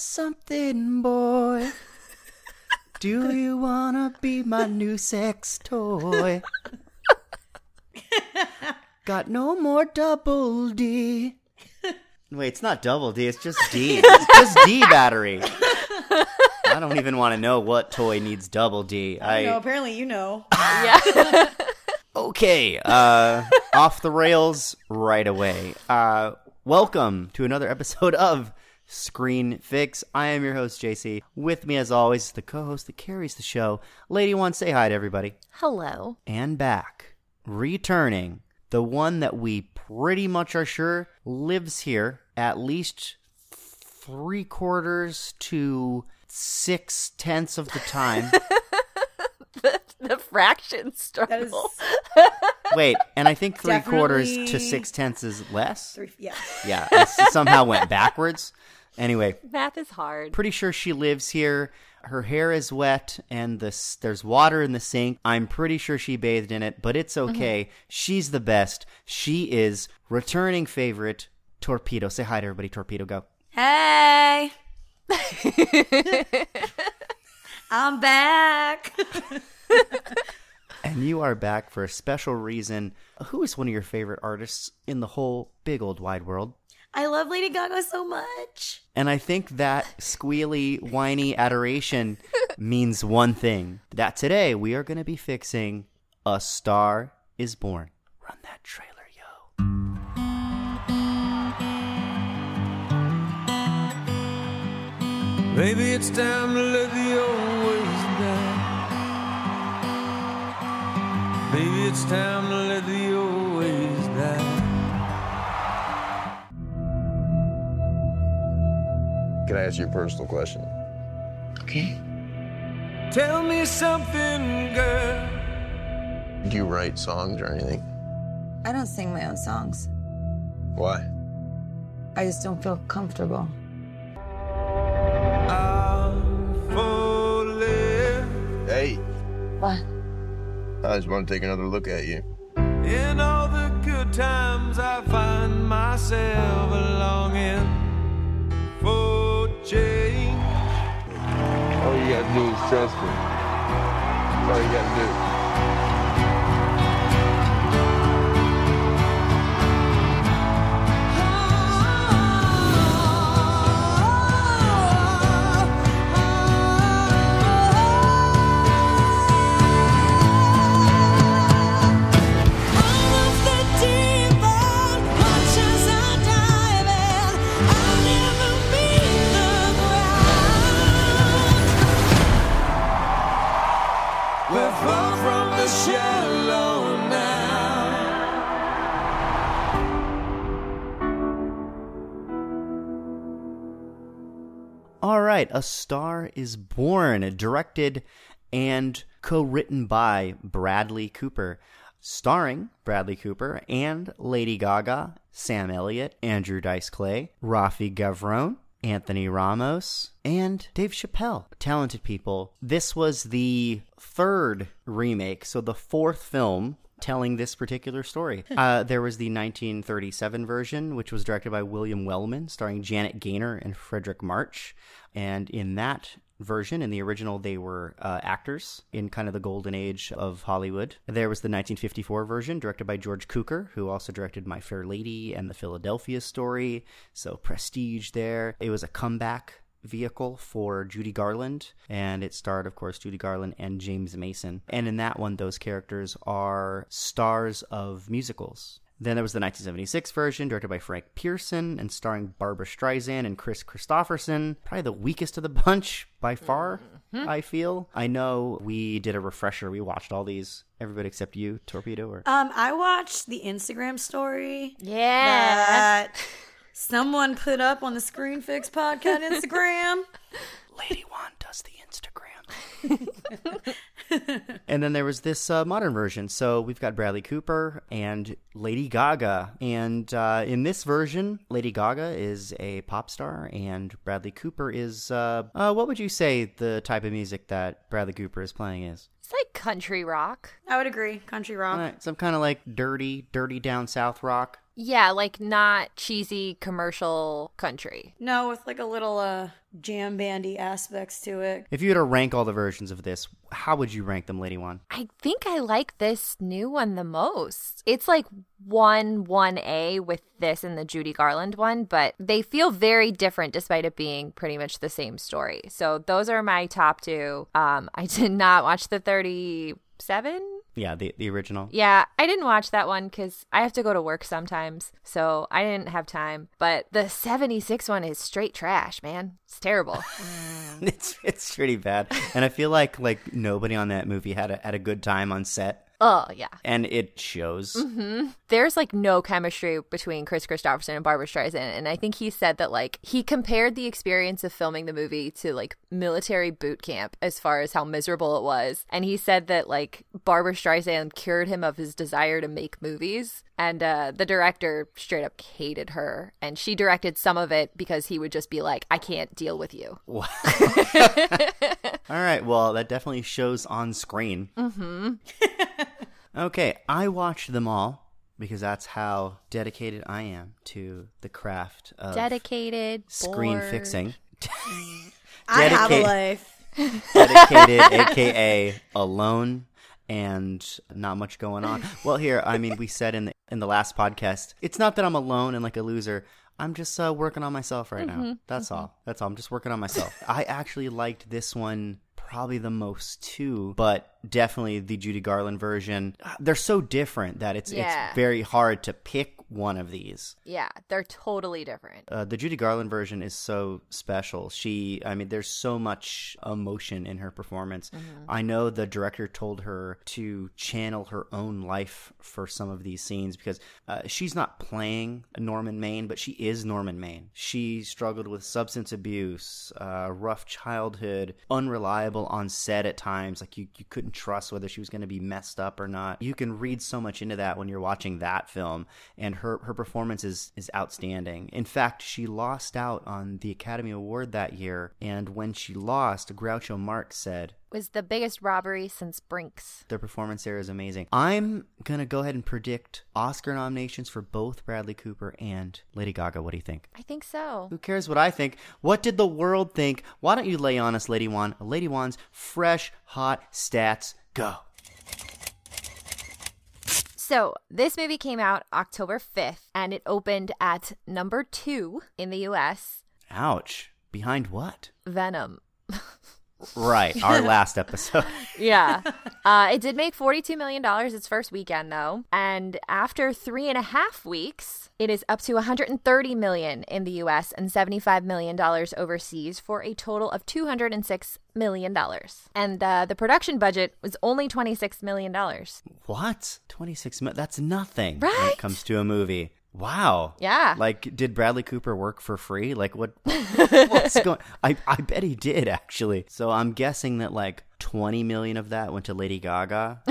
something, boy? Do you wanna be my new sex toy? Got no more double D. Wait, it's not double D, it's just D. It's just D battery. I don't even want to know what toy needs double D. I know, apparently you know. Yeah. Okay, off the rails right away. Welcome to another episode of Screen Fix. I am your host, JC. With me, as always, the co-host that carries the show, Lady One. Say hi to everybody. Hello. And back, returning, the one that we pretty much are sure lives here at least 3/4 to 6/10 of the time. The fraction struggle. Wait, and I think 3/4 to 6/10 is less? Yeah, I somehow went backwards. Anyway. Math is hard. Pretty sure she lives here. Her hair is wet, and there's water in the sink. I'm pretty sure she bathed in it, but it's okay. Mm-hmm. She's the best. She is returning favorite, Torpedo. Say hi to everybody, Torpedo. Go. Hey! I'm back. And you are back for a special reason. Who is one of your favorite artists in the whole big old wide world? I love Lady Gaga so much. And I think that squealy, whiny adoration means one thing. That today we are going to be fixing A Star Is Born. Run that trailer, yo. Maybe it's time to let the old ways die. Maybe it's time to let the old ways die. Can I ask you a personal question? Okay. Tell me something, girl. Do you write songs or anything? I don't sing my own songs. Why? I just don't feel comfortable. Hey. What? I just want to take another look at you. In all the good times I find myself longing for change. All you gotta do is trust me. That's all you gotta do. All right, A Star Is Born, directed and co-written by Bradley Cooper, starring Bradley Cooper and Lady Gaga, Sam Elliott, Andrew Dice Clay, Rafi Gavron, Anthony Ramos, and Dave Chappelle. Talented people. This was the third remake, so the fourth film telling this particular story. There was the 1937 version, which was directed by William Wellman, starring Janet Gaynor and Fredric March. And in that version, in the original, they were actors in kind of the golden age of Hollywood. There was the 1954 version, directed by George Cukor, who also directed My Fair Lady and The Philadelphia Story. So prestige there. It was a comeback vehicle for Judy Garland, and it starred, of course, Judy Garland and James Mason. And in that one, those characters are stars of musicals. Then there was the 1976 version, directed by Frank Pearson and starring Barbra Streisand and Kris Kristofferson. Probably the weakest of the bunch by far, I feel. I know we did a refresher. We watched all these. Everybody except you, Torpedo. Or I watched the Instagram story. Yeah. Someone put up on the Screen Fix podcast Instagram. Lady Juan does the Instagram. And then there was this modern version. So we've got Bradley Cooper and Lady Gaga. And in this version, Lady Gaga is a pop star and Bradley Cooper is, what would you say the type of music that Bradley Cooper is playing is? It's like country rock. I would agree. Country rock. Right, some kind of like dirty down south rock. Yeah, like not cheesy commercial country. No, with like a little jam bandy aspects to it. If you were to rank all the versions of this, how would you rank them, Lady Wan? I think I like this new one the most. It's like 1A with this and the Judy Garland one, but they feel very different despite it being pretty much the same story. So those are my top two. I did not watch the 37. Yeah, the original. Yeah, I didn't watch that one because I have to go to work sometimes, so I didn't have time. But the 76 one is straight trash, man. It's terrible. It's pretty bad. And I feel like nobody on that movie had a good time on set. Oh, yeah. And it shows. Mm-hmm. There's like no chemistry between Kris Kristofferson and Barbra Streisand. And I think he said that like he compared the experience of filming the movie to like military boot camp as far as how miserable it was. And he said that like Barbra Streisand cured him of his desire to make movies. And the director straight up hated her. And she directed some of it because he would just be like, I can't deal with you. Wow. All right. Well, that definitely shows on screen. Mm-hmm. Okay, I watched them all because that's how dedicated I am to the craft of dedicated screen bored. Fixing. I have a life. Dedicated, aka alone and not much going on. Well, here, I mean, we said in the last podcast, it's not that I'm alone and like a loser. I'm just working on myself right now. That's all. That's all. I'm just working on myself. I actually liked this one probably the most too, but definitely the Judy Garland version. They're so different that it's very hard to pick one of these. Yeah, they're totally different. The Judy Garland version is so special. There's so much emotion in her performance. Mm-hmm. I know the director told her to channel her own life for some of these scenes because she's not playing Norman Maine, but she is Norman Maine. She struggled with substance abuse, rough childhood, unreliable on set at times. Like you couldn't trust whether she was going to be messed up or not. You can read so much into that when you're watching that film, and her performance is outstanding. In fact, she lost out on the Academy Award that year, and when she lost, Groucho Marx said, was the biggest robbery since Brinks. Their performance there is amazing. I'm going to go ahead and predict Oscar nominations for both Bradley Cooper and Lady Gaga. What do you think? I think so. Who cares what I think? What did the world think? Why don't you lay on us, Lady Wan? Lady Wan's fresh, hot stats go. So this movie came out October 5th, and it opened at number 2 in the U.S. Ouch. Behind what? Venom. Right, our last episode. Yeah. It did make $42 million its first weekend, though. And after 3.5 weeks, it is up to $130 million in the U.S. and $75 million overseas for a total of $206 million. And the production budget was only $26 million. What? That's nothing right? When it comes to a movie. Wow. Yeah. Like, did Bradley Cooper work for free? Like, what's going on? I bet he did, actually. So I'm guessing that, like, 20 million of that went to Lady Gaga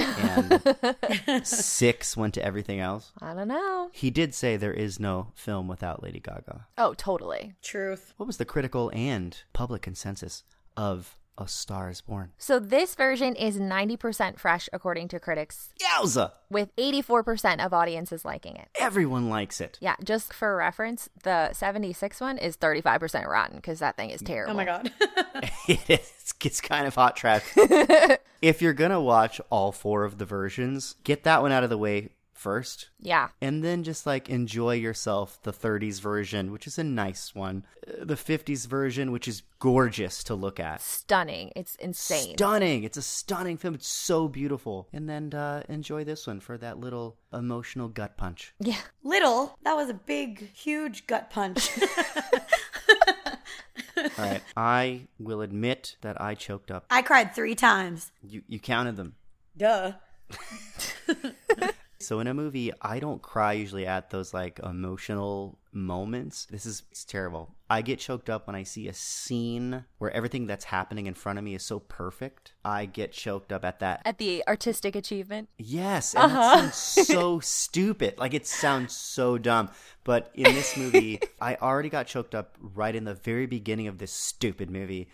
and 6 went to everything else. I don't know. He did say there is no film without Lady Gaga. Oh, totally. Truth. What was the critical and public consensus of A Star Is Born? So this version is 90% fresh, according to critics. Yowza! With 84% of audiences liking it. Everyone likes it. Yeah, just for reference, the 76 one is 35% rotten because that thing is terrible. Oh my God. It's kind of hot trash. If you're going to watch all 4 of the versions, get that one out of the way first. Yeah. And then just like enjoy yourself the 30s version, which is a nice one. The 50s version, which is gorgeous to look at. Stunning. It's insane. Stunning. It's a stunning film. It's so beautiful. And then enjoy this one for that little emotional gut punch. Yeah. Little? That was a big, huge gut punch. All right. I will admit that I choked up. I cried 3 times. You counted them. Duh. So in a movie, I don't cry usually at those like emotional moments. It's terrible. I get choked up when I see a scene where everything that's happening in front of me is so perfect. I get choked up at that. At the artistic achievement? Yes. And that sounds so stupid. Like it sounds so dumb. But in this movie, I already got choked up right in the very beginning of this stupid movie.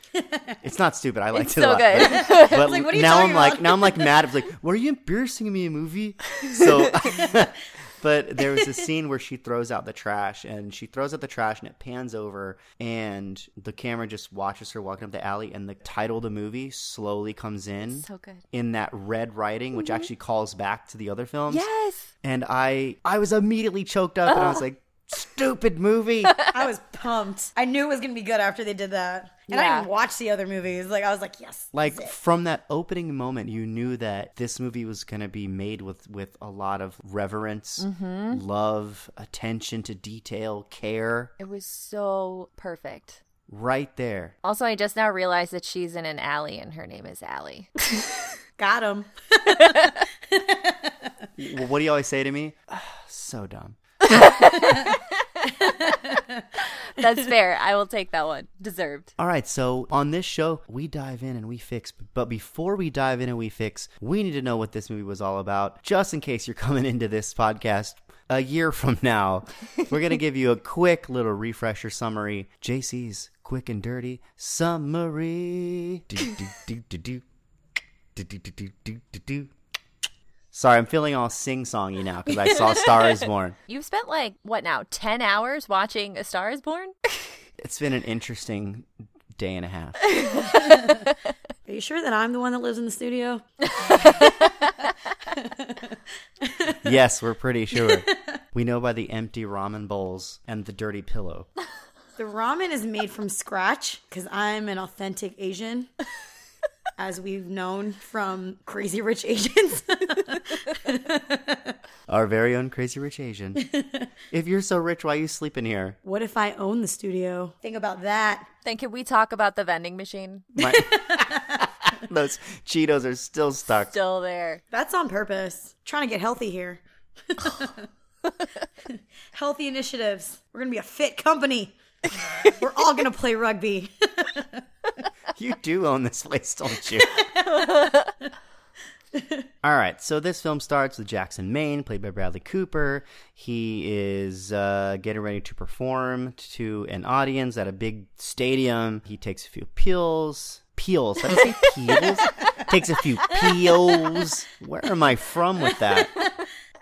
It's not stupid. I liked it a lot. It's so good. But like, what are you talking about? Now I'm like mad. I was like, what are you embarrassing me in a movie? So... But there was a scene where she throws out the trash, and it pans over, and the camera just watches her walking up the alley, and the title of the movie slowly comes in. So good. In that red writing, which actually calls back to the other films. Yes. And I was immediately choked up, and I was like, stupid movie. I was pumped. I knew it was going to be good after they did that. And yeah. I didn't watch the other movies. Like, I was like, yes. Like, from that opening moment, you knew that this movie was going to be made with a lot of reverence, love, attention to detail, care. It was so perfect. Right there. Also, I just now realized that she's in an alley and her name is Allie. Got him. Well, what do you always say to me? So dumb. That's fair. I will take that one. Deserved. All right. So on this show, we dive in and we fix. But before we dive in and we fix, we need to know what this movie was all about. Just in case you're coming into this podcast a year from now, we're going to give you a quick little refresher summary. JC's quick and dirty summary. Sorry, I'm feeling all sing-songy now because I saw Star Is Born. You've spent like, what now, 10 hours watching A Star Is Born? It's been an interesting day and a half. Are you sure that I'm the one that lives in the studio? Yes, we're pretty sure. We know by the empty ramen bowls and the dirty pillow. The ramen is made from scratch because I'm an authentic Asian. As we've known from Crazy Rich Asians. Our very own Crazy Rich Asian. If you're so rich, why are you sleeping here? What if I own the studio? Think about that. Then can we talk about the vending machine? Those Cheetos are still stuck. Still there. That's on purpose. Trying to get healthy here. Healthy initiatives. We're going to be a fit company. We're all going to play rugby. You do own this place, don't you? All right, so this film starts with Jackson Maine, played by Bradley Cooper. He is getting ready to perform to an audience at a big stadium. He takes a few pills. Peels. Did I say peels? Takes a few peels. Where am I from with that?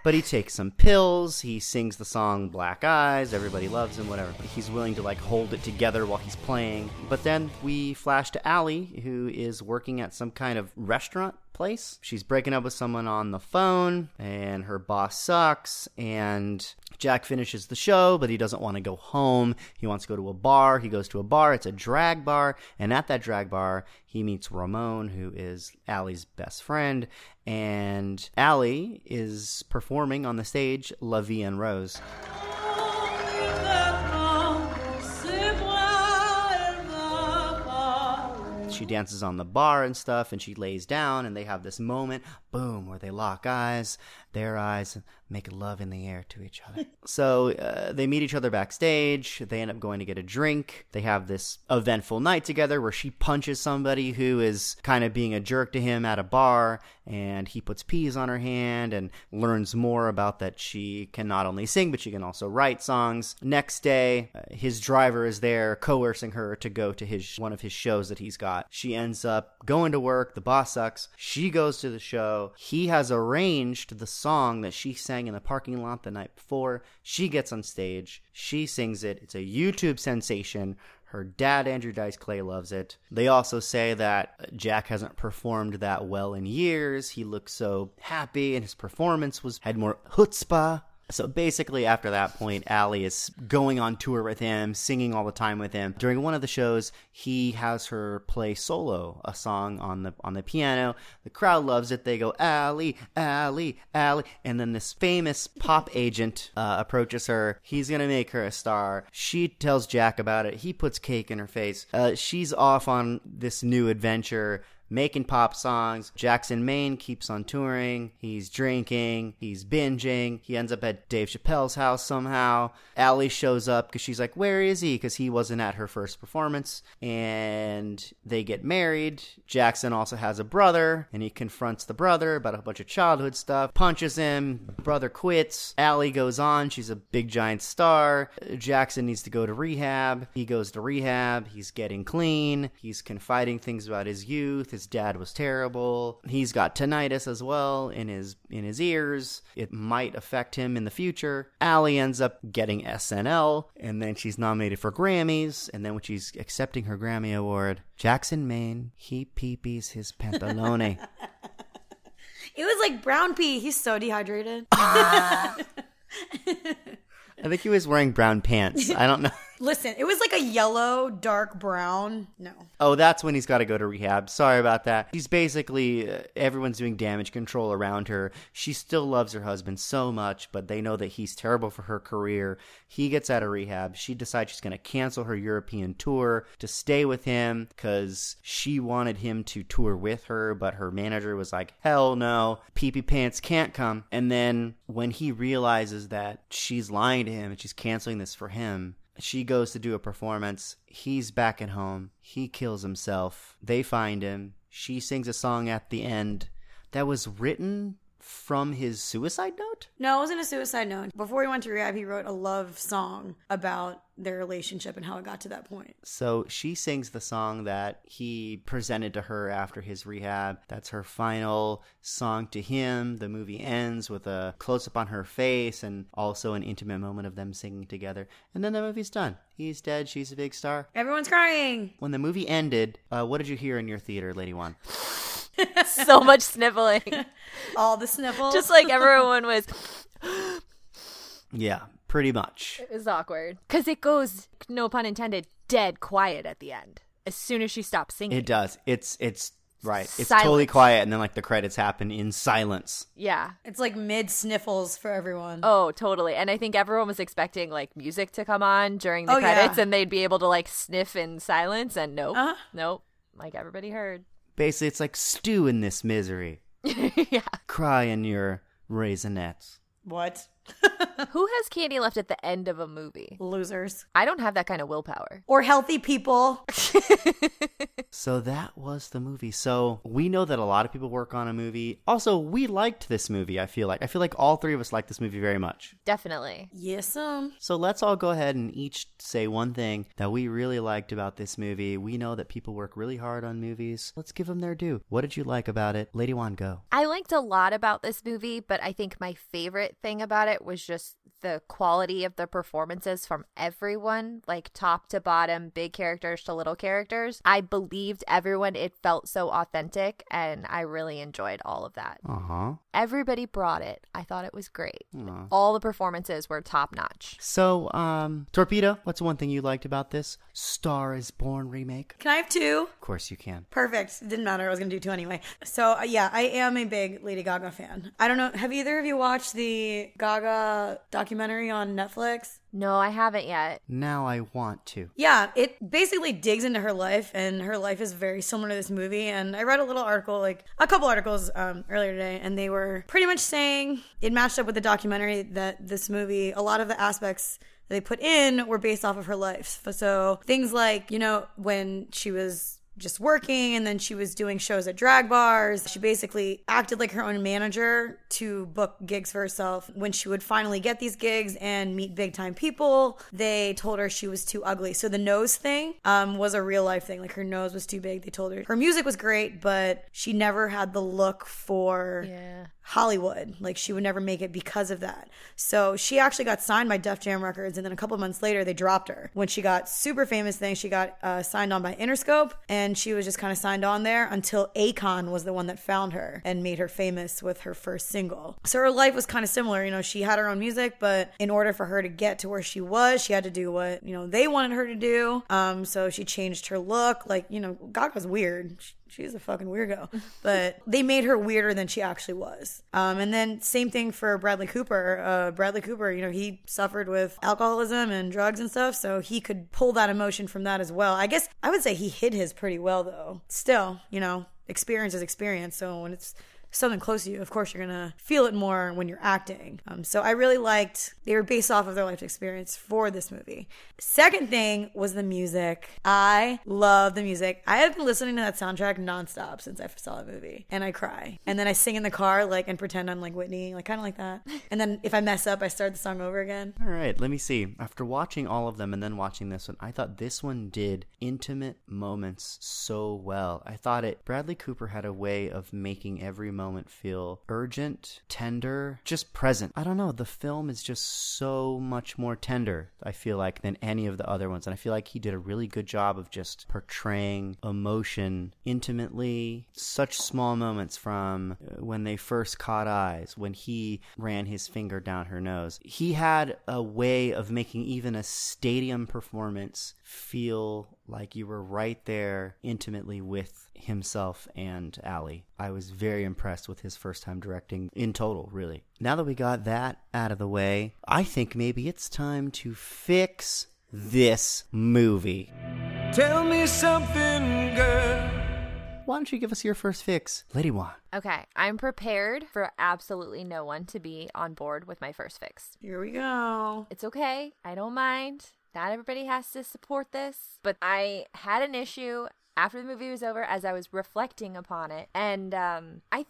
But he takes some pills, he sings the song Black Eyes, everybody loves him, whatever. He's willing to like hold it together while he's playing. But then we flash to Allie, who is working at some kind of restaurant place. She's breaking up with someone on the phone, and her boss sucks, and Jack finishes the show, but he doesn't want to go home. He wants to go to a bar. He goes to a bar. It's a drag bar, and at that drag bar, he meets Ramon, who is Allie's best friend, and Allie is performing on the stage La Vie en Rose. She dances on the bar and stuff, and she lays down, and they have this moment, boom, where they lock eyes, their eyes, and make love in the air to each other. So they meet each other backstage. They end up going to get a drink. They have this eventful night together where she punches somebody who is kind of being a jerk to him at a bar, and he puts peas on her hand and learns more about that she can not only sing, but she can also write songs. Next day, his driver is there coercing her to go to one of his shows that he's got. She ends up going to work. The boss sucks. She goes to the show. He has arranged the song that she sang in the parking lot the night before. She gets on stage. She sings it. It's a YouTube sensation. Her dad, Andrew Dice Clay, loves it. They also say that Jack hasn't performed that well in years. He looked so happy, and his performance had more chutzpah. So basically, after that point, Allie is going on tour with him, singing all the time with him. During one of the shows, he has her play solo a song on the piano. The crowd loves it. They go, Allie, Allie, Allie. And then this famous pop agent approaches her. He's going to make her a star. She tells Jack about it. He puts cake in her face. She's off on this new adventure, making pop songs. Jackson Maine keeps on touring. He's drinking. He's binging. He ends up at Dave Chappelle's house somehow. Allie shows up because she's like, where is he? Because he wasn't at her first performance. And they get married. Jackson also has a brother, and he confronts the brother about a bunch of childhood stuff, punches him. Brother quits. Allie goes on. She's a big giant star. Jackson needs to go to rehab. He goes to rehab. He's getting clean. He's confiding things about his youth, his his dad was terrible. He's got tinnitus as well in his ears. It might affect him in the future. Allie ends up getting SNL, and then she's nominated for Grammys, and then when she's accepting her Grammy Award, Jackson Maine, he pee-pees his pantalone. It was like brown pee. He's so dehydrated. I think he was wearing brown pants. I don't know. Listen, it was like a yellow, dark brown. No. Oh, that's when he's got to go to rehab. Sorry about that. He's basically, everyone's doing damage control around her. She still loves her husband so much, but they know that he's terrible for her career. He gets out of rehab. She decides she's going to cancel her European tour to stay with him because she wanted him to tour with her, but her manager was like, hell no, pee-pee pants can't come. And then when he realizes that she's lying to him and she's canceling this for him, she goes to do a performance. He's back at home. He kills himself. They find him. She sings a song at the end that was written from his suicide note? No, it wasn't a suicide note. Before he went to rehab, he wrote a love song about their relationship and how it got to that point. So she sings the song that he presented to her after his rehab. That's her final song to him. The movie ends with a close-up on her face and also an intimate moment of them singing together. And then the movie's done. He's dead. She's a big star. Everyone's crying. When the movie ended, what did you hear in your theater, Lady Wan? So much sniffling. All the sniffles. Just like everyone was. Yeah. Pretty much. It was awkward. Because it goes, no pun intended, dead quiet at the end. As soon as she stops singing. It does. It's right. Silence. It's totally quiet, and then like the credits happen in silence. Yeah. It's like mid-sniffles for everyone. Oh, totally. And I think everyone was expecting like music to come on during the credits, yeah, and they'd be able to like sniff in silence, and nope. Like everybody heard. Basically, it's like stew in this misery. Yeah. Cry in your raisinettes. What? Who has candy left at the end of a movie? Losers. I don't have that kind of willpower. Or healthy people. So that was the movie. So we know that a lot of people work on a movie. Also, we liked this movie, I feel like. I feel like all three of us liked this movie very much. Definitely. Yes, So let's all go ahead and each say one thing that we really liked about this movie. We know that people work really hard on movies. Let's give them their due. What did you like about it? Lady Wan, go. I liked a lot about this movie, but I think my favorite thing about it was just the quality of the performances from everyone, like top to bottom, big characters to little characters. I believed everyone. It felt so authentic, and I really enjoyed all of that. Everybody brought it. I thought it was great. All the performances were top notch. So, Torpedo, what's one thing you liked about this Star Is Born remake? Can I have two? Of course you can. Perfect. It didn't matter. I was going to do two anyway. So, yeah, I am a big Lady Gaga fan. I don't know. Have either of you watched the Gaga documentary on Netflix? No, I haven't yet. Now I want to. Yeah, it basically digs into her life, and her life is very similar to this movie. And I read a little article, like a couple articles earlier today, and they were pretty much saying it matched up with the documentary that this movie, a lot of the aspects that they put in were based off of her life. So things like, you know, when she was just working, and then she was doing shows at drag bars. She basically acted like her own manager to book gigs for herself. When she would finally get these gigs and meet big time people, they told her she was too ugly. So the nose thing was a real life thing. Like her nose was too big. They told her. Her music was great, but she never had the look for Hollywood. Like she would never make it because of that. So she actually got signed by Def Jam Records, and then a couple months later they dropped her. When she got super famous, then she got signed on by Interscope, and she was just kind of signed on there until Akon was the one that found her and made her famous with her first single. So her life was kind of similar. You know, she had her own music, but in order for her to get to where she was, she had to do what, you know, they wanted her to do. So she changed her look. Like, you know, Gaga's weird. She's a fucking weirdo. But they made her weirder than she actually was. And then same thing for Bradley Cooper. Bradley Cooper, you know, he suffered with alcoholism and drugs and stuff, so he could pull that emotion from that as well. I guess I would say he hid his pretty well, though. Still, you know, experience is experience. So when it's something close to you, of course you're gonna feel it more when you're acting. So I really liked they were based off of their life experience for this movie. Second thing was the music. I love the music. I have been listening to that soundtrack nonstop since I saw the movie, and I cry. And then I sing in the car, like, and pretend I'm like Whitney, like kind of like that. And then if I mess up, I start the song over again. All right, let me see. After watching all of them and then watching this one, I thought this one did intimate moments so well. I thought it. Bradley Cooper had a way of making every moment feel urgent, tender, just present. I don't know. The film is just so much more tender, I feel like, than any of the other ones. And I feel like he did a really good job of just portraying emotion intimately. Such small moments, from when they first caught eyes, when he ran his finger down her nose. He had a way of making even a stadium performance feel like you were right there intimately with himself and Allie. I was very impressed with his first time directing in total, really. Now that we got that out of the way, I think maybe it's time to fix this movie. Tell me something, girl. Why don't you give us your first fix, Lady Wan? Okay, I'm prepared for absolutely no one to be on board with my first fix. Here we go. It's okay. I don't mind. Not everybody has to support this, but I had an issue after the movie was over as I was reflecting upon it, and I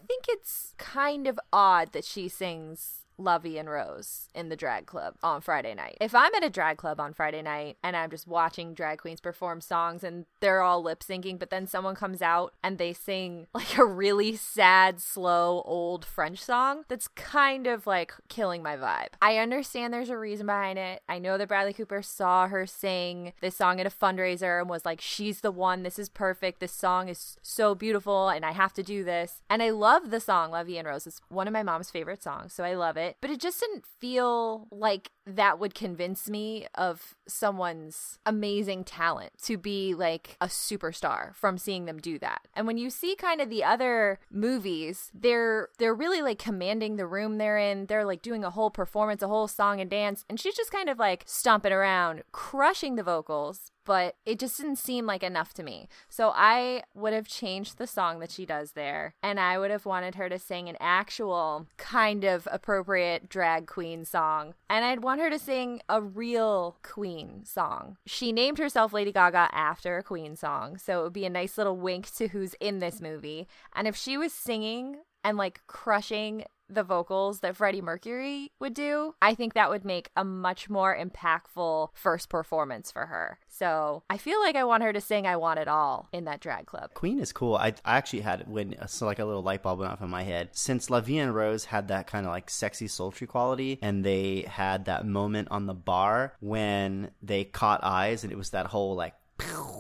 think it's kind of odd that she sings La Vie en Rose in the drag club on Friday night. If I'm at a drag club on Friday night and I'm just watching drag queens perform songs and they're all lip syncing, but then someone comes out and they sing like a really sad, slow, old French song, that's kind of like killing my vibe. I understand there's a reason behind it. I know that Bradley Cooper saw her sing this song at a fundraiser and was like, she's the one, this is perfect, this song is so beautiful and I have to do this. And I love the song La Vie en Rose. It's one of my mom's favorite songs, so I love it. But it just didn't feel like that would convince me of someone's amazing talent to be like a superstar from seeing them do that. And when you see kind of the other movies, they're really like commanding the room they're in. They're like doing a whole performance, a whole song and dance. And she's just kind of like stomping around, crushing the vocals. But it just didn't seem like enough to me. So I would have changed the song that she does there, and I would have wanted her to sing an actual kind of appropriate drag queen song, and I'd want her to sing a real Queen song. She named herself Lady Gaga after a Queen song, so it would be a nice little wink to who's in this movie. And if she was singing and like crushing the vocals that Freddie Mercury would do, I think that would make a much more impactful first performance for her. So I feel like I want her to sing I Want It All in that drag club. Queen is cool. I actually had, when so like a little light bulb went off in my head, since La Vie en Rose had that kind of like sexy sultry quality, and they had that moment on the bar when they caught eyes, and it was that whole like,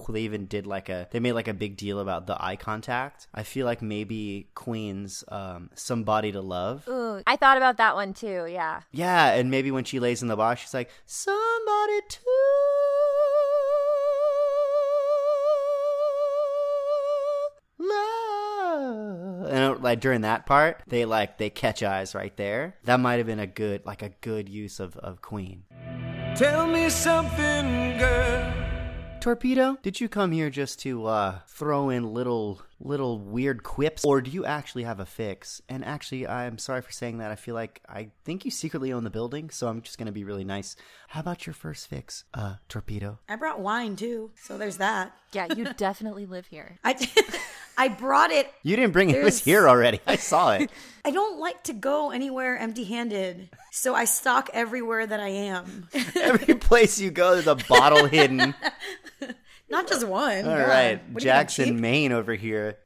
they even did like a, they made like a big deal about the eye contact. I feel like maybe Queen's Somebody to Love. Ooh, I thought about that one too, yeah. Yeah, and maybe when she lays in the bar, she's like, somebody to love. And like during that part, they catch eyes right there. That might have been a good use of Queen. Tell me something, girl. Torpedo, did you come here just to throw in little weird quips, or do you actually have a fix? And actually, I'm sorry for saying that. I feel like I think you secretly own the building, so I'm just going to be really nice. How about your first fix, Torpedo? I brought wine, too, so there's that. Yeah, you definitely live here. I brought it. You didn't bring it. It was here already. I saw it. I don't like to go anywhere empty-handed, so I stock everywhere that I am. Every place you go, there's a bottle hidden. Not just one. All right. Jackson, Maine over here.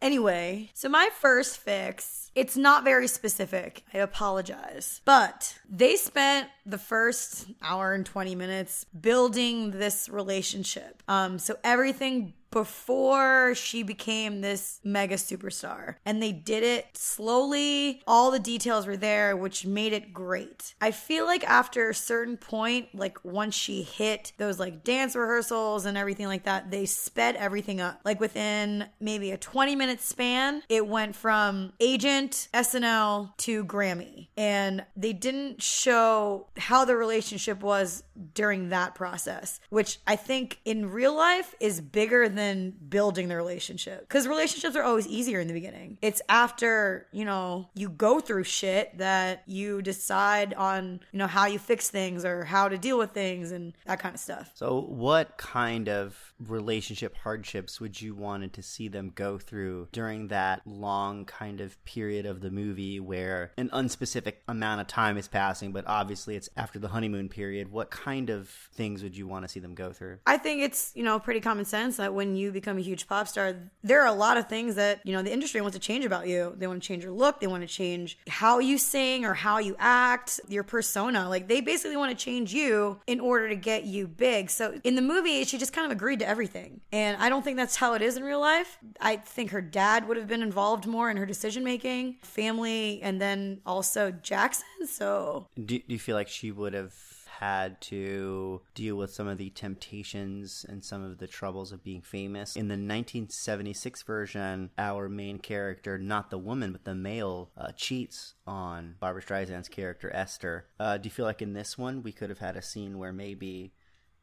Anyway, so my first fix, it's not very specific. I apologize. But they spent the first hour and 20 minutes building this relationship. So everything before she became this mega superstar. And they did it slowly. All the details were there, which made it great. I feel like after a certain point, like once she hit those like dance rehearsals and everything like that, they sped everything up. Like within maybe a 20-minute span, it went from agent, SNL to Grammy. And they didn't show how the relationship was during that process, which I think in real life is bigger than building the relationship, because relationships are always easier in the beginning. It's after, you know, you go through shit that you decide on, you know, how you fix things or how to deal with things and that kind of stuff. So what kind of relationship hardships would you wanted to see them go through during that long kind of period of the movie where an unspecific amount of time is passing, but obviously it's after the honeymoon period? What kind of things would you want to see them go through? I think it's, you know, pretty common sense that when you become a huge pop star, there are a lot of things that, you know, the industry wants to change about you. They want to change your look. They want to change how you sing or how you act, your persona. Like, they basically want to change you in order to get you big. So in the movie, she just kind of agreed to everything. And I don't think that's how it is in real life. I think her dad would have been involved more in her decision-making, family, and then also Jackson, so... Do you feel like she would have had to deal with some of the temptations and some of the troubles of being famous? In the 1976 version, our main character, not the woman, but the male, cheats on Barbra Streisand's character, Esther. Do you feel like in this one, we could have had a scene where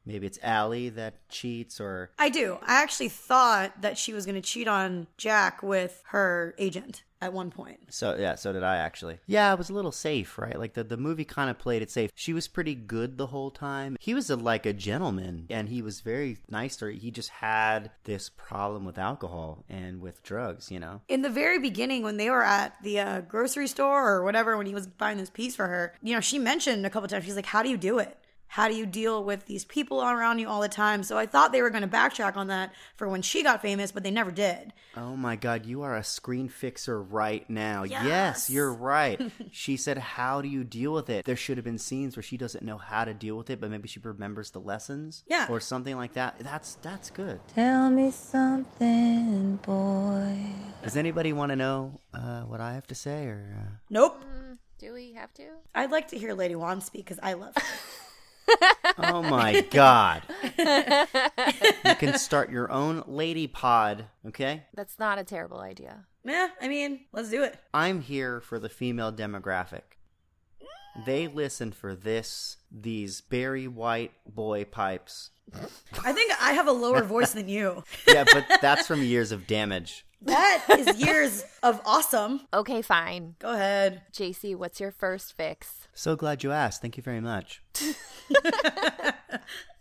Maybe it's Allie that cheats, or... I do. I actually thought that she was going to cheat on Jack with her agent at one point. So, yeah, so did I, actually. Yeah, it was a little safe, right? Like, the movie kind of played it safe. She was pretty good the whole time. He was, a gentleman, and he was very nice to her. He just had this problem with alcohol and with drugs, you know? In the very beginning, when they were at the grocery store or whatever, when he was buying this piece for her, you know, she mentioned a couple times, she's like, how do you do it? How do you deal with these people around you all the time? So I thought they were going to backtrack on that for when she got famous, but they never did. Oh my God, you are a screen fixer right now. Yes you're right. She said, how do you deal with it? There should have been scenes where she doesn't know how to deal with it, but maybe she remembers the lessons. Yeah. Or something like that. That's good. Tell me something, boy. Does anybody want to know what I have to say? Or Nope. Do we have to? I'd like to hear Lady Wan speak because I love her. Oh my God. You can start your own lady pod, okay? That's not a terrible idea. Yeah, I mean, let's do it. I'm here for the female demographic. They listen for these Barry White boy pipes. I think I have a lower voice than you. Yeah, but that's from years of damage. That is years of awesome. Okay, fine. Go ahead. JC, what's your first fix? So glad you asked. Thank you very much.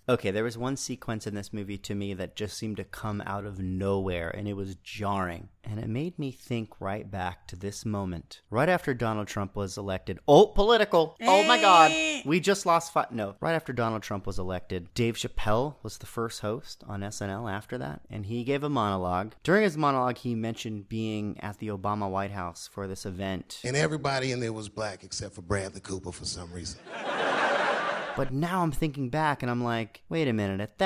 Okay, there was one sequence in this movie to me that just seemed to come out of nowhere, and it was jarring. And it made me think right back to this moment. Right after Donald Trump was elected. Oh, political. Hey. Oh, my God. We just lost five. No. Right after Donald Trump was elected, Dave Chappelle was the first host on SNL after that. And he gave a monologue. During his monologue, he mentioned being at the Obama White House for this event. And everybody in there was black except for Bradley Cooper for some reason. But now I'm thinking back and I'm like, wait a minute, at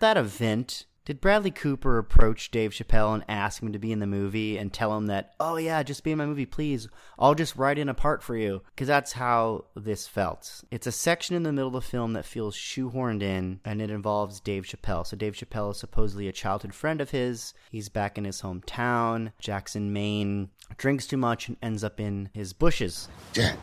that event, did Bradley Cooper approach Dave Chappelle and ask him to be in the movie and tell him that, oh yeah, just be in my movie, please. I'll just write in a part for you. Because that's how this felt. It's a section in the middle of the film that feels shoehorned in, and it involves Dave Chappelle. So Dave Chappelle is supposedly a childhood friend of his. He's back in his hometown, Jackson, Maine, drinks too much and ends up in his bushes. Jack.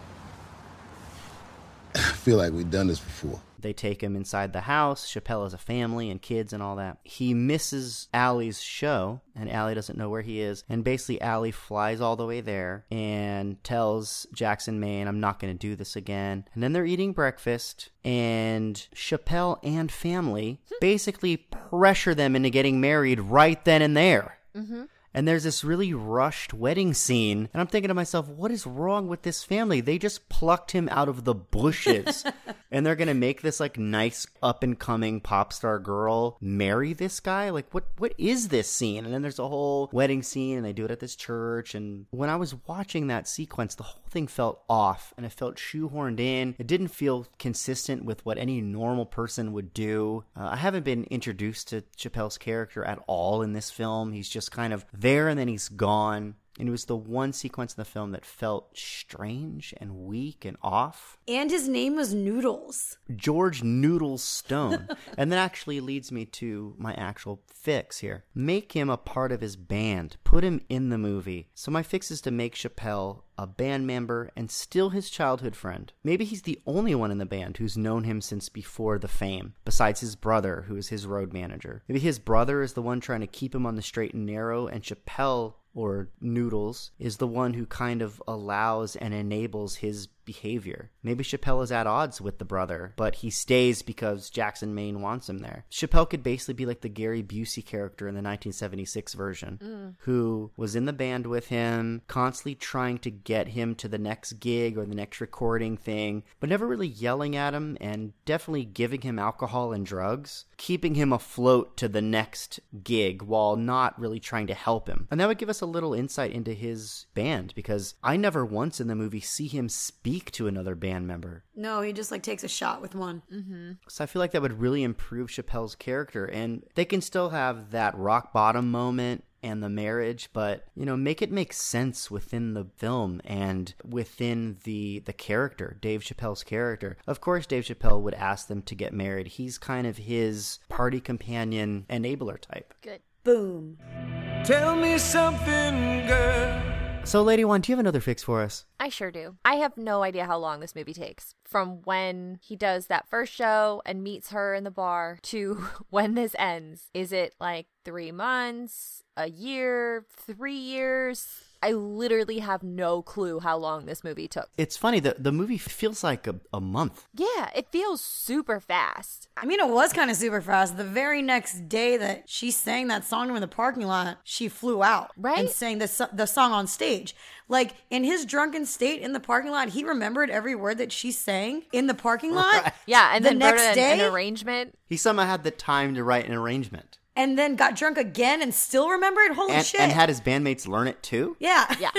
I feel like we've done this before. They take him inside the house. Chappelle has a family and kids and all that. He misses Allie's show, and Allie doesn't know where he is. And basically, Allie flies all the way there and tells Jackson, Maine, I'm not going to do this again. And then they're eating breakfast, and Chappelle and family basically pressure them into getting married right then and there. Mm-hmm. And there's this really rushed wedding scene. And I'm thinking to myself, what is wrong with this family? They just plucked him out of the bushes. And they're going to make this like nice up-and-coming pop star girl marry this guy? Like, what is this scene? And then there's a whole wedding scene, and they do it at this church. And when I was watching that sequence, the whole thing felt off. And it felt shoehorned in. It didn't feel consistent with what any normal person would do. I haven't been introduced to Chappelle's character at all in this film. He's just kind of there and then he's gone. And it was the one sequence in the film that felt strange and weak and off. And his name was Noodles. George Noodles Stone. And that actually leads me to my actual fix here. Make him a part of his band. Put him in the movie. So my fix is to make Chappelle a band member and still his childhood friend. Maybe he's the only one in the band who's known him since before the fame, besides his brother, who is his road manager. Maybe his brother is the one trying to keep him on the straight and narrow, and Chappelle, or Noodles, is the one who kind of allows and enables his behavior. Maybe Chappelle is at odds with the brother, but he stays because Jackson Maine wants him there. Chappelle could basically be like the Gary Busey character in the 1976 version, who was in the band with him, constantly trying to get him to the next gig or the next recording thing, but never really yelling at him, and definitely giving him alcohol and drugs, keeping him afloat to the next gig while not really trying to help him. And that would give us a little insight into his band, because I never once in the movie see him speak to another band member. No, he just like takes a shot with one. Mm-hmm. So I feel like that would really improve Chappelle's character, and they can still have that rock bottom moment and the marriage, but, you know, make it make sense within the film and within the character, Dave Chappelle's character. Of course, Dave Chappelle would ask them to get married. He's kind of his party companion enabler type. Good. Boom. Tell me something, girl. So, Lady One, do you have another fix for us? I sure do. I have no idea how long this movie takes. From when he does that first show and meets her in the bar to when this ends. Is it like 3 months, a year, 3 years? I literally have no clue how long this movie took. It's funny, the movie feels like a month. Yeah, it feels super fast. I mean, it was kind of super fast. The very next day that she sang that song to him in the parking lot, she flew out. Right? And sang the song on stage. Like, in his drunken state in the parking lot, he remembered every word that she sang in the parking lot. Right. Yeah, and then wrote an arrangement. He somehow had the time to write an arrangement. And then got drunk again and still remembered? Holy shit. And had his bandmates learn it too? Yeah. Yeah.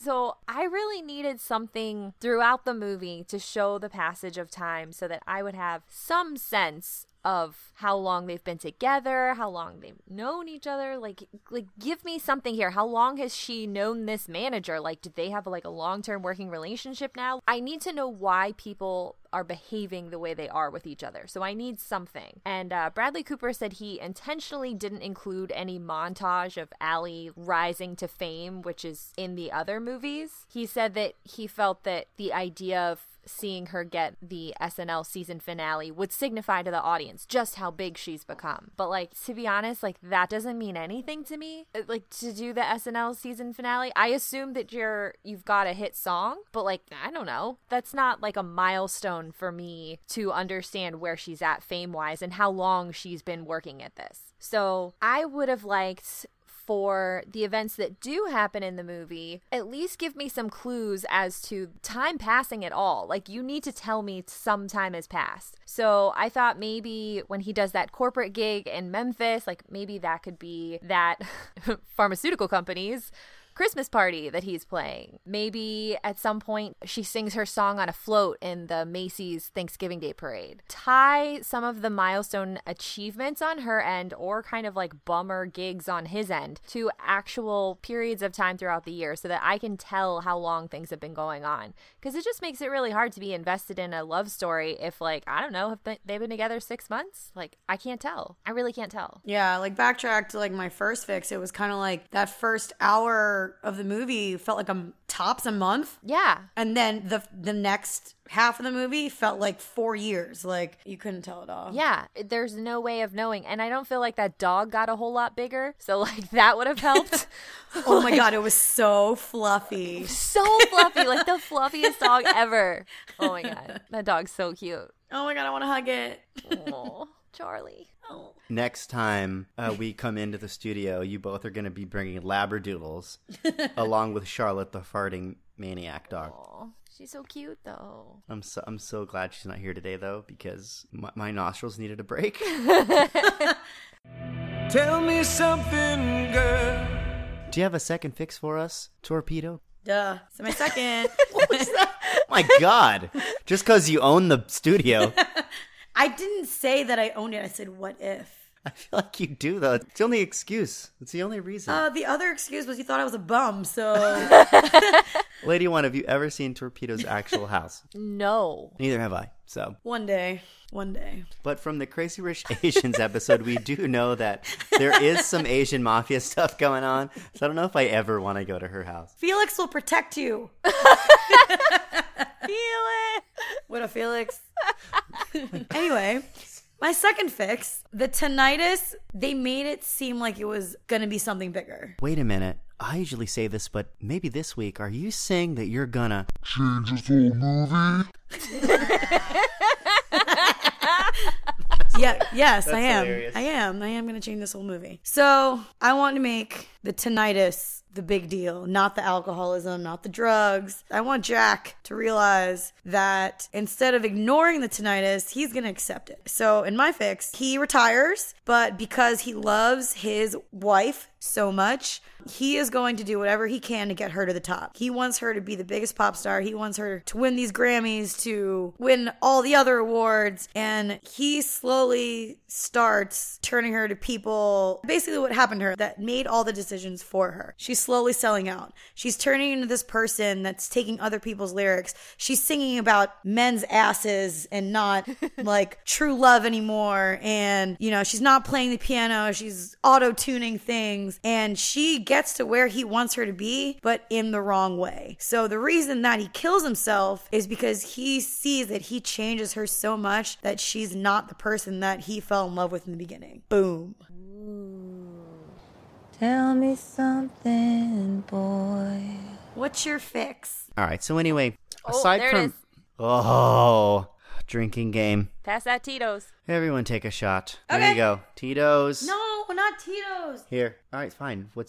So I really needed something throughout the movie to show the passage of time so that I would have some sense of how long they've been together, how long they've known each other. Like, give me something here. How long has she known this manager? Like, did they have like a long-term working relationship now? I need to know why people are behaving the way they are with each other. So I need something. And Bradley Cooper said he intentionally didn't include any montage of Allie rising to fame, which is in the other movies. He said that he felt that the idea of seeing her get the SNL season finale would signify to the audience just how big she's become. But like, to be honest, like that doesn't mean anything to me. Like, to do the SNL season finale, I assume that you've got a hit song, but like, I don't know. That's not like a milestone for me to understand where she's at fame-wise and how long she's been working at this. So I would have liked, for the events that do happen in the movie, at least give me some clues as to time passing at all. Like, you need to tell me some time has passed. So I thought maybe when he does that corporate gig in Memphis, like maybe that could be that pharmaceutical company's Christmas party that he's playing. Maybe at some point she sings her song on a float in the Macy's Thanksgiving Day parade. Tie some of the milestone achievements on her end, or kind of like bummer gigs on his end, to actual periods of time throughout the year so that I can tell how long things have been going on. Because it just makes it really hard to be invested in a love story if, like, I don't know, have they've been together 6 months? Like, I can't tell. I really can't tell. Yeah, like backtrack to like my first fix, it was kind of like that first hour of the movie felt like tops a month. Yeah. And then the next half of the movie felt like 4 years. Like, you couldn't tell it all. Yeah. There's no way of knowing. And I don't feel like that dog got a whole lot bigger. So, like, that would have helped. Oh, like, my God. It was so fluffy. So fluffy. Like, the fluffiest dog ever. Oh, my God. That dog's so cute. Oh, my God. I want to hug it. Oh, Charlie. Oh. Next time we come into the studio, you both are going to be bringing Labradoodles along with Charlotte the farting maniac dog. Aww. She's so cute, though. I'm so glad she's not here today, though, because my nostrils needed a break. Tell me something, girl. Do you have a second fix for us, Torpedo? Duh. It's my second. What was that? My God. Just because you own the studio. I didn't say that I owned it. I said, what if? I feel like you do, though. It's the only excuse. It's the only reason. The other excuse was you thought I was a bum, so... Lady One, have you ever seen Torpedo's actual house? No. Neither have I, so... One day. But from the Crazy Rich Asians episode, we do know that there is some Asian mafia stuff going on, so I don't know if I ever want to go to her house. Felix will protect you. Felix! What a Felix. Anyway... My second fix, the tinnitus, they made it seem like it was going to be something bigger. Wait a minute. I usually say this, but maybe this week, are you saying that you're going to change this whole movie? Yeah, yes, I am. Hilarious. I am going to change this whole movie. So I want to make the tinnitus the big deal, not the alcoholism, not the drugs. I want Jack to realize that instead of ignoring the tinnitus, he's going to accept it. So in my fix, he retires, but because he loves his wife so much, he is going to do whatever he can to get her to the top. He wants her to be the biggest pop star. He wants her to win these Grammys, to win all the other awards. And he slowly starts turning her to people, basically what happened to her, that made all the decisions for her. She's slowly selling out. She's turning into this person that's taking other people's lyrics. She's singing about men's asses and not like true love anymore. And, you know, she's not playing the piano. She's auto-tuning things. And she gets to where he wants her to be, but in the wrong way. So the reason that he kills himself is because he sees that he changes her so much that she's not the person that he fell in love with in the beginning. Boom. Tell me something, boy. What's your fix? All right. So anyway, drinking game. Pass that Tito's. Everyone take a shot. Okay. There you go. Tito's. No, not Tito's. Here. All right, fine. Well,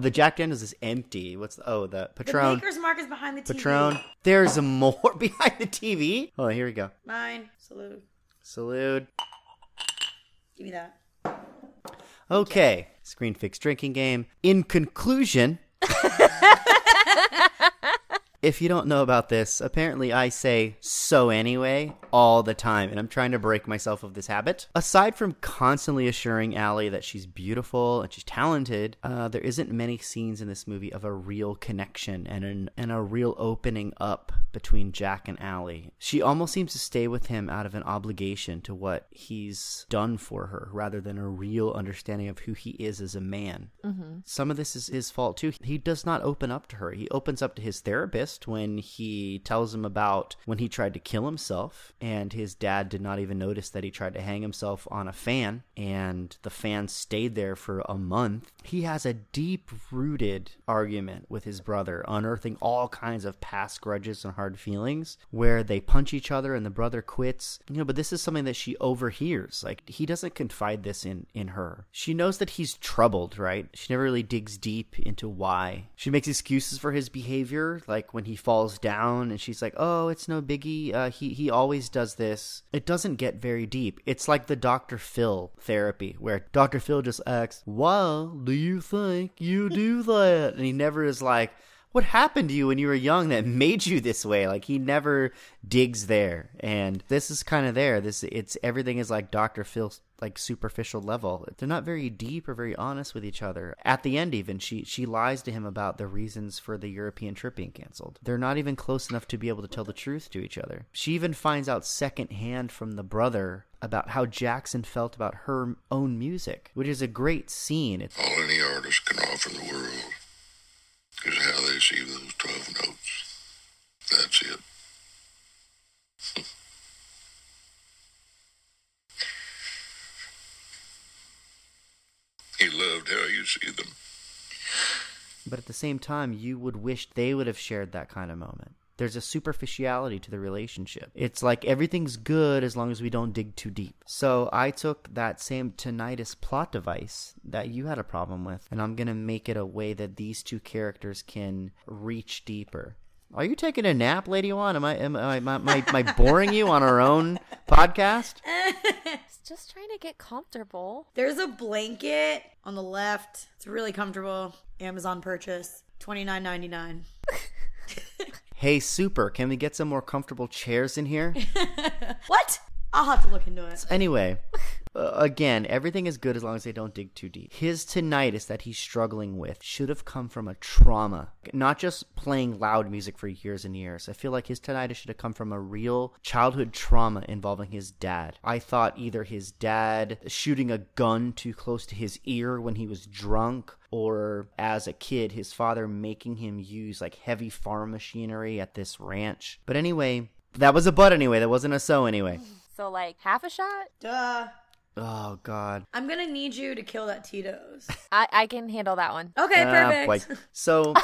the Jack Daniels is empty. The Patron. The Baker's Mark is behind the TV. Patron. There's more behind the TV. Oh, here we go. Mine. Salute. Give me that. Okay. Screen Fix drinking game. In conclusion, if you don't know about this, apparently I say "so anyway" all the time, and I'm trying to break myself of this habit. Aside from constantly assuring Allie that she's beautiful and she's talented, there isn't many scenes in this movie of a real connection and a real opening up between Jack and Allie. She almost seems to stay with him out of an obligation to what he's done for her, rather than a real understanding of who he is as a man. Mm-hmm. Some of this is his fault too. He does not open up to her. He opens up to his therapist when he tells him about when he tried to kill himself, and his dad did not even notice that he tried to hang himself on a fan, and the fan stayed there for a month. He has a deep-rooted argument with his brother, unearthing all kinds of past grudges and hard feelings, where they punch each other and the brother quits. You know, but this is something that she overhears. Like, he doesn't confide this in her. She knows that he's troubled, right? She never really digs deep into why. She makes excuses for his behavior, like when he falls down and she's like, oh, it's no biggie. He always does this. It doesn't get very deep. It's like the Dr. Phil therapy, where Dr. Phil just asks, why do you think you do that? And he never is like, what happened to you when you were young that made you this way? Like, he never digs there. And this is kind of there. Everything is like Dr. Phil's, like, superficial level. They're not very deep or very honest with each other. At the end, even, she lies to him about the reasons for the European trip being canceled. They're not even close enough to be able to tell the truth to each other. She even finds out secondhand from the brother about how Jackson felt about her own music, which is a great scene. All any artist can offer the world is how they see those 12 notes. That's it. He loved how you see them. But at the same time, you would wish they would have shared that kind of moment. There's a superficiality to the relationship. It's like everything's good as long as we don't dig too deep. So I took that same tinnitus plot device that you had a problem with, and I'm going to make it a way that these two characters can reach deeper. Are you taking a nap, Lady Juan? Am I boring you on our own podcast? Just trying to get comfortable. There's a blanket on the left. It's really comfortable. Amazon purchase. $29.99. Hey, Super, can we get some more comfortable chairs in here? What? I'll have to look into it. Anyway, Again, everything is good as long as they don't dig too deep. His tinnitus that he's struggling with should have come from a trauma, not just playing loud music for years and years. I feel like his tinnitus should have come from a real childhood trauma involving his dad. I thought either his dad shooting a gun too close to his ear when he was drunk, or as a kid, his father making him use like heavy farm machinery at this ranch. But anyway, that was a but anyway. That wasn't a so anyway. So like half a shot? Duh. Oh, God. I'm going to need you to kill that Tito's. I can handle that one. Okay, perfect. Boy. So...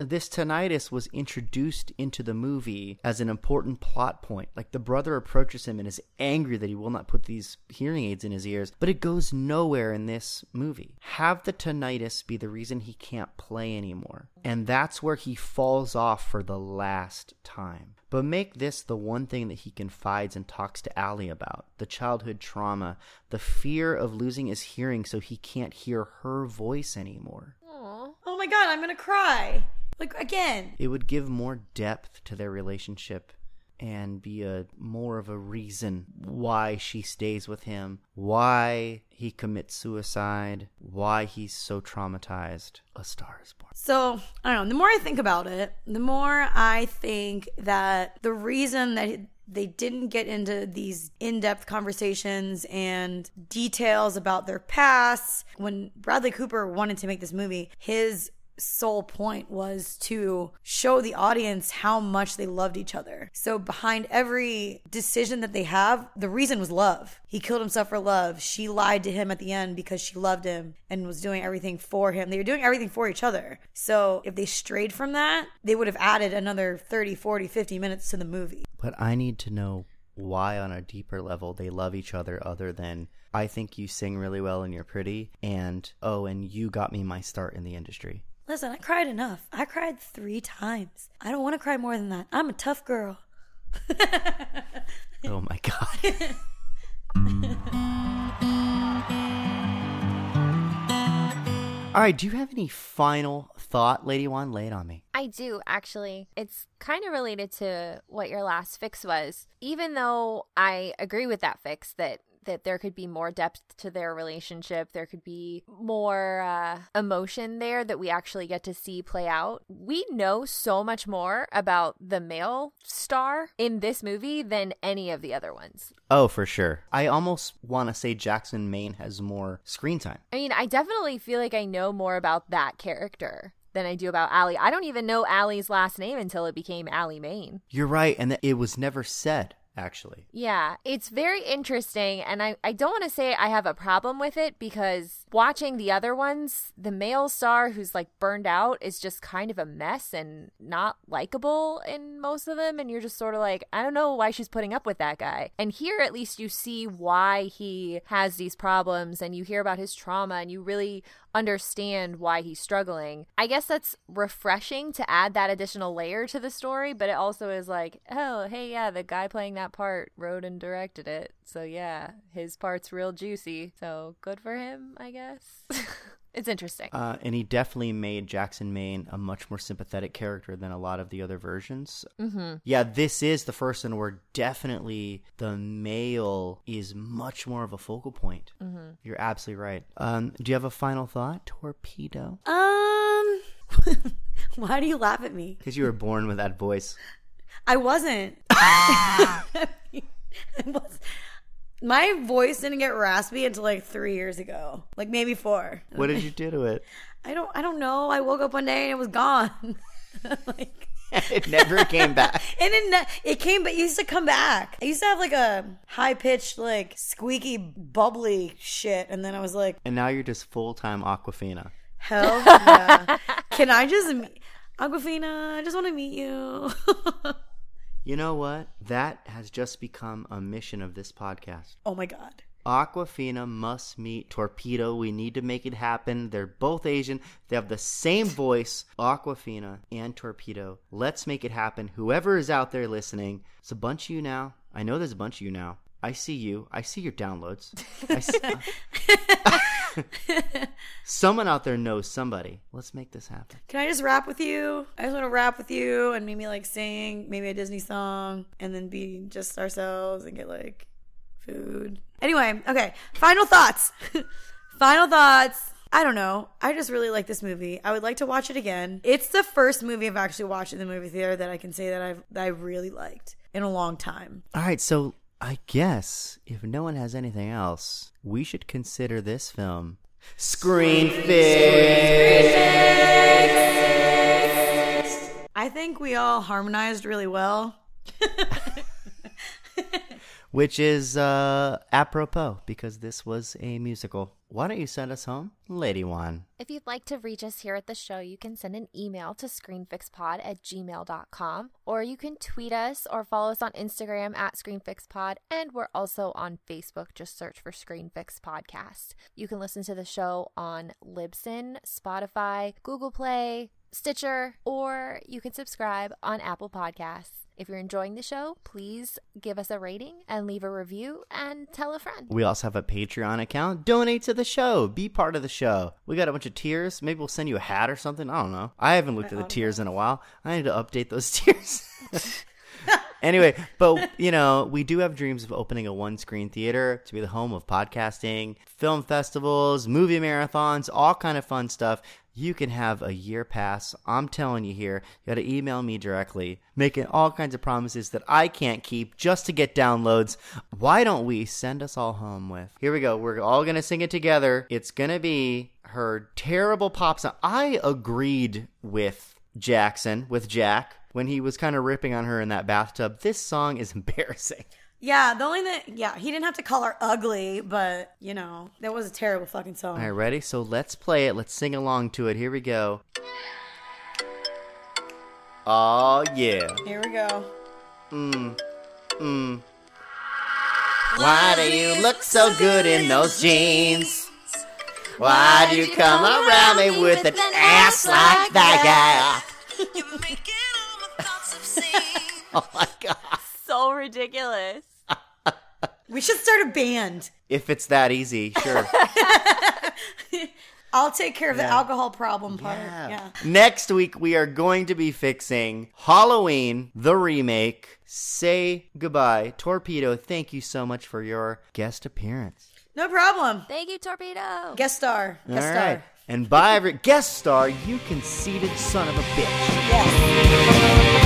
This tinnitus was introduced into the movie as an important plot point. Like, the brother approaches him and is angry that he will not put these hearing aids in his ears, but it goes nowhere in this movie. Have the tinnitus be the reason he can't play anymore. And that's where he falls off for the last time. But make this the one thing that he confides and talks to Allie about, the childhood trauma, the fear of losing his hearing so he can't hear her voice anymore. Aww. Oh my God, I'm going to cry. Like, again. It would give more depth to their relationship and be more of a reason why she stays with him, why he commits suicide, why he's so traumatized. A Star Is Born. So, I don't know. The more I think about it, the more I think that the reason that they didn't get into these in-depth conversations and details about their past. When Bradley Cooper wanted to make this movie, his sole point was to show the audience how much they loved each other. So behind every decision that they have, the reason was love. He killed himself for love. She lied to him at the end because she loved him and was doing everything for him. They were doing everything for each other. So if they strayed from that, they would have added another 30, 40, 50 minutes to the movie. But I need to know why on a deeper level they love each other other than, I think you sing really well and you're pretty, and oh, and you got me my start in the industry. Listen, I cried enough. I cried 3 times. I don't want to cry more than that. I'm a tough girl. Oh, my God. All right. Do you have any final thought, Lady Wan? Lay it on me. I do, actually. It's kind of related to what your last fix was. Even though I agree with that fix, that there could be more depth to their relationship. There could be more emotion there that we actually get to see play out. We know so much more about the male star in this movie than any of the other ones. Oh, for sure. I almost want to say Jackson Maine has more screen time. I mean, I definitely feel like I know more about that character than I do about Allie. I don't even know Allie's last name until it became Allie Maine. You're right. And it was never said. Actually. Yeah, it's very interesting, and I don't want to say I have a problem with it, because watching the other ones, the male star who's like burned out is just kind of a mess and not likable in most of them, and you're just sort of like, I don't know why she's putting up with that guy. And here at least you see why he has these problems, and you hear about his trauma, and you really understand why he's struggling. I guess that's refreshing to add that additional layer to the story, but it also is like, oh, hey, yeah, the guy playing that part wrote and directed it. So yeah, his part's real juicy. So good for him, I guess. It's interesting. And he definitely made Jackson Maine a much more sympathetic character than a lot of the other versions. Mm-hmm. Yeah, this is the first one where definitely the male is much more of a focal point. Mm-hmm. You're absolutely right. Do you have a final thought, Torpedo? Why do you laugh at me? Because you were born with that voice. I wasn't. My voice didn't get raspy until like 3 years ago. Like maybe 4. What did you do to it? I don't know. I woke up one day and it was gone. Like it never came back. And it came, but it used to come back. I used to have like a high-pitched, like squeaky, bubbly shit. And then I was like... And now you're just full-time Awkwafina. Hell yeah. Can I just... Awkwafina, I just want to meet you. You know what? That has just become a mission of this podcast. Oh, my God. Awkwafina must meet Torpedo. We need to make it happen. They're both Asian. They have the same voice, Awkwafina and Torpedo. Let's make it happen. Whoever is out there listening, it's a bunch of you now. I know there's a bunch of you now. I see you. I see your downloads. Someone out there knows somebody. Let's make this happen. Can I just rap with you? I just want to rap with you and maybe like sing maybe a Disney song and then be just ourselves and get like food. Anyway, okay. Final thoughts. Final thoughts. I don't know. I just really like this movie. I would like to watch it again. It's the first movie I've actually watched in the movie theater that I can say that I really liked in a long time. All right, so I guess if no one has anything else, we should consider this film Screen Fix. I think we all harmonized really well. Which is apropos, because this was a musical. Why don't you send us home, Lady Juan? If you'd like to reach us here at the show, you can send an email to screenfixpod@gmail.com, or you can tweet us or follow us on Instagram @ScreenFixPod, and we're also on Facebook. Just search for Screen Fix Podcast. You can listen to the show on Libsyn, Spotify, Google Play, Stitcher, or you can subscribe on Apple Podcasts. If you're enjoying the show, please give us a rating and leave a review and tell a friend. We also have a Patreon account. Donate to the show. Be part of the show. We got a bunch of tiers. Maybe we'll send you a hat or something. I don't know. I haven't looked at the tiers in a while. I need to update those tiers. Anyway, but, you know, we do have dreams of opening a one-screen theater to be the home of podcasting, film festivals, movie marathons, all kind of fun stuff. You can have a year pass. I'm telling you here, you got to email me directly, making all kinds of promises that I can't keep just to get downloads. Why don't we send us all home with? Here we go. We're all going to sing it together. It's going to be her terrible pop song. I agreed with Jackson, with Jack, when he was kind of ripping on her in that bathtub. This song is embarrassing. Yeah, the only thing, he didn't have to call her ugly, but, you know, that was a terrible fucking song. All right, ready? So let's play it. Let's sing along to it. Here we go. Oh, yeah. Here we go. Why do you look so good in those jeans? Why do you come around me with an ass like that? You make it all my thoughts I've seen. Oh, my God. So ridiculous. We should start a band. If it's that easy, sure. I'll take care of the alcohol problem part. Yeah. Next week, we are going to be fixing Halloween, the remake. Say goodbye. Torpedo, thank you so much for your guest appearance. No problem. Thank you, Torpedo. Guest star. All right. And by every guest star, you conceited son of a bitch. Yes.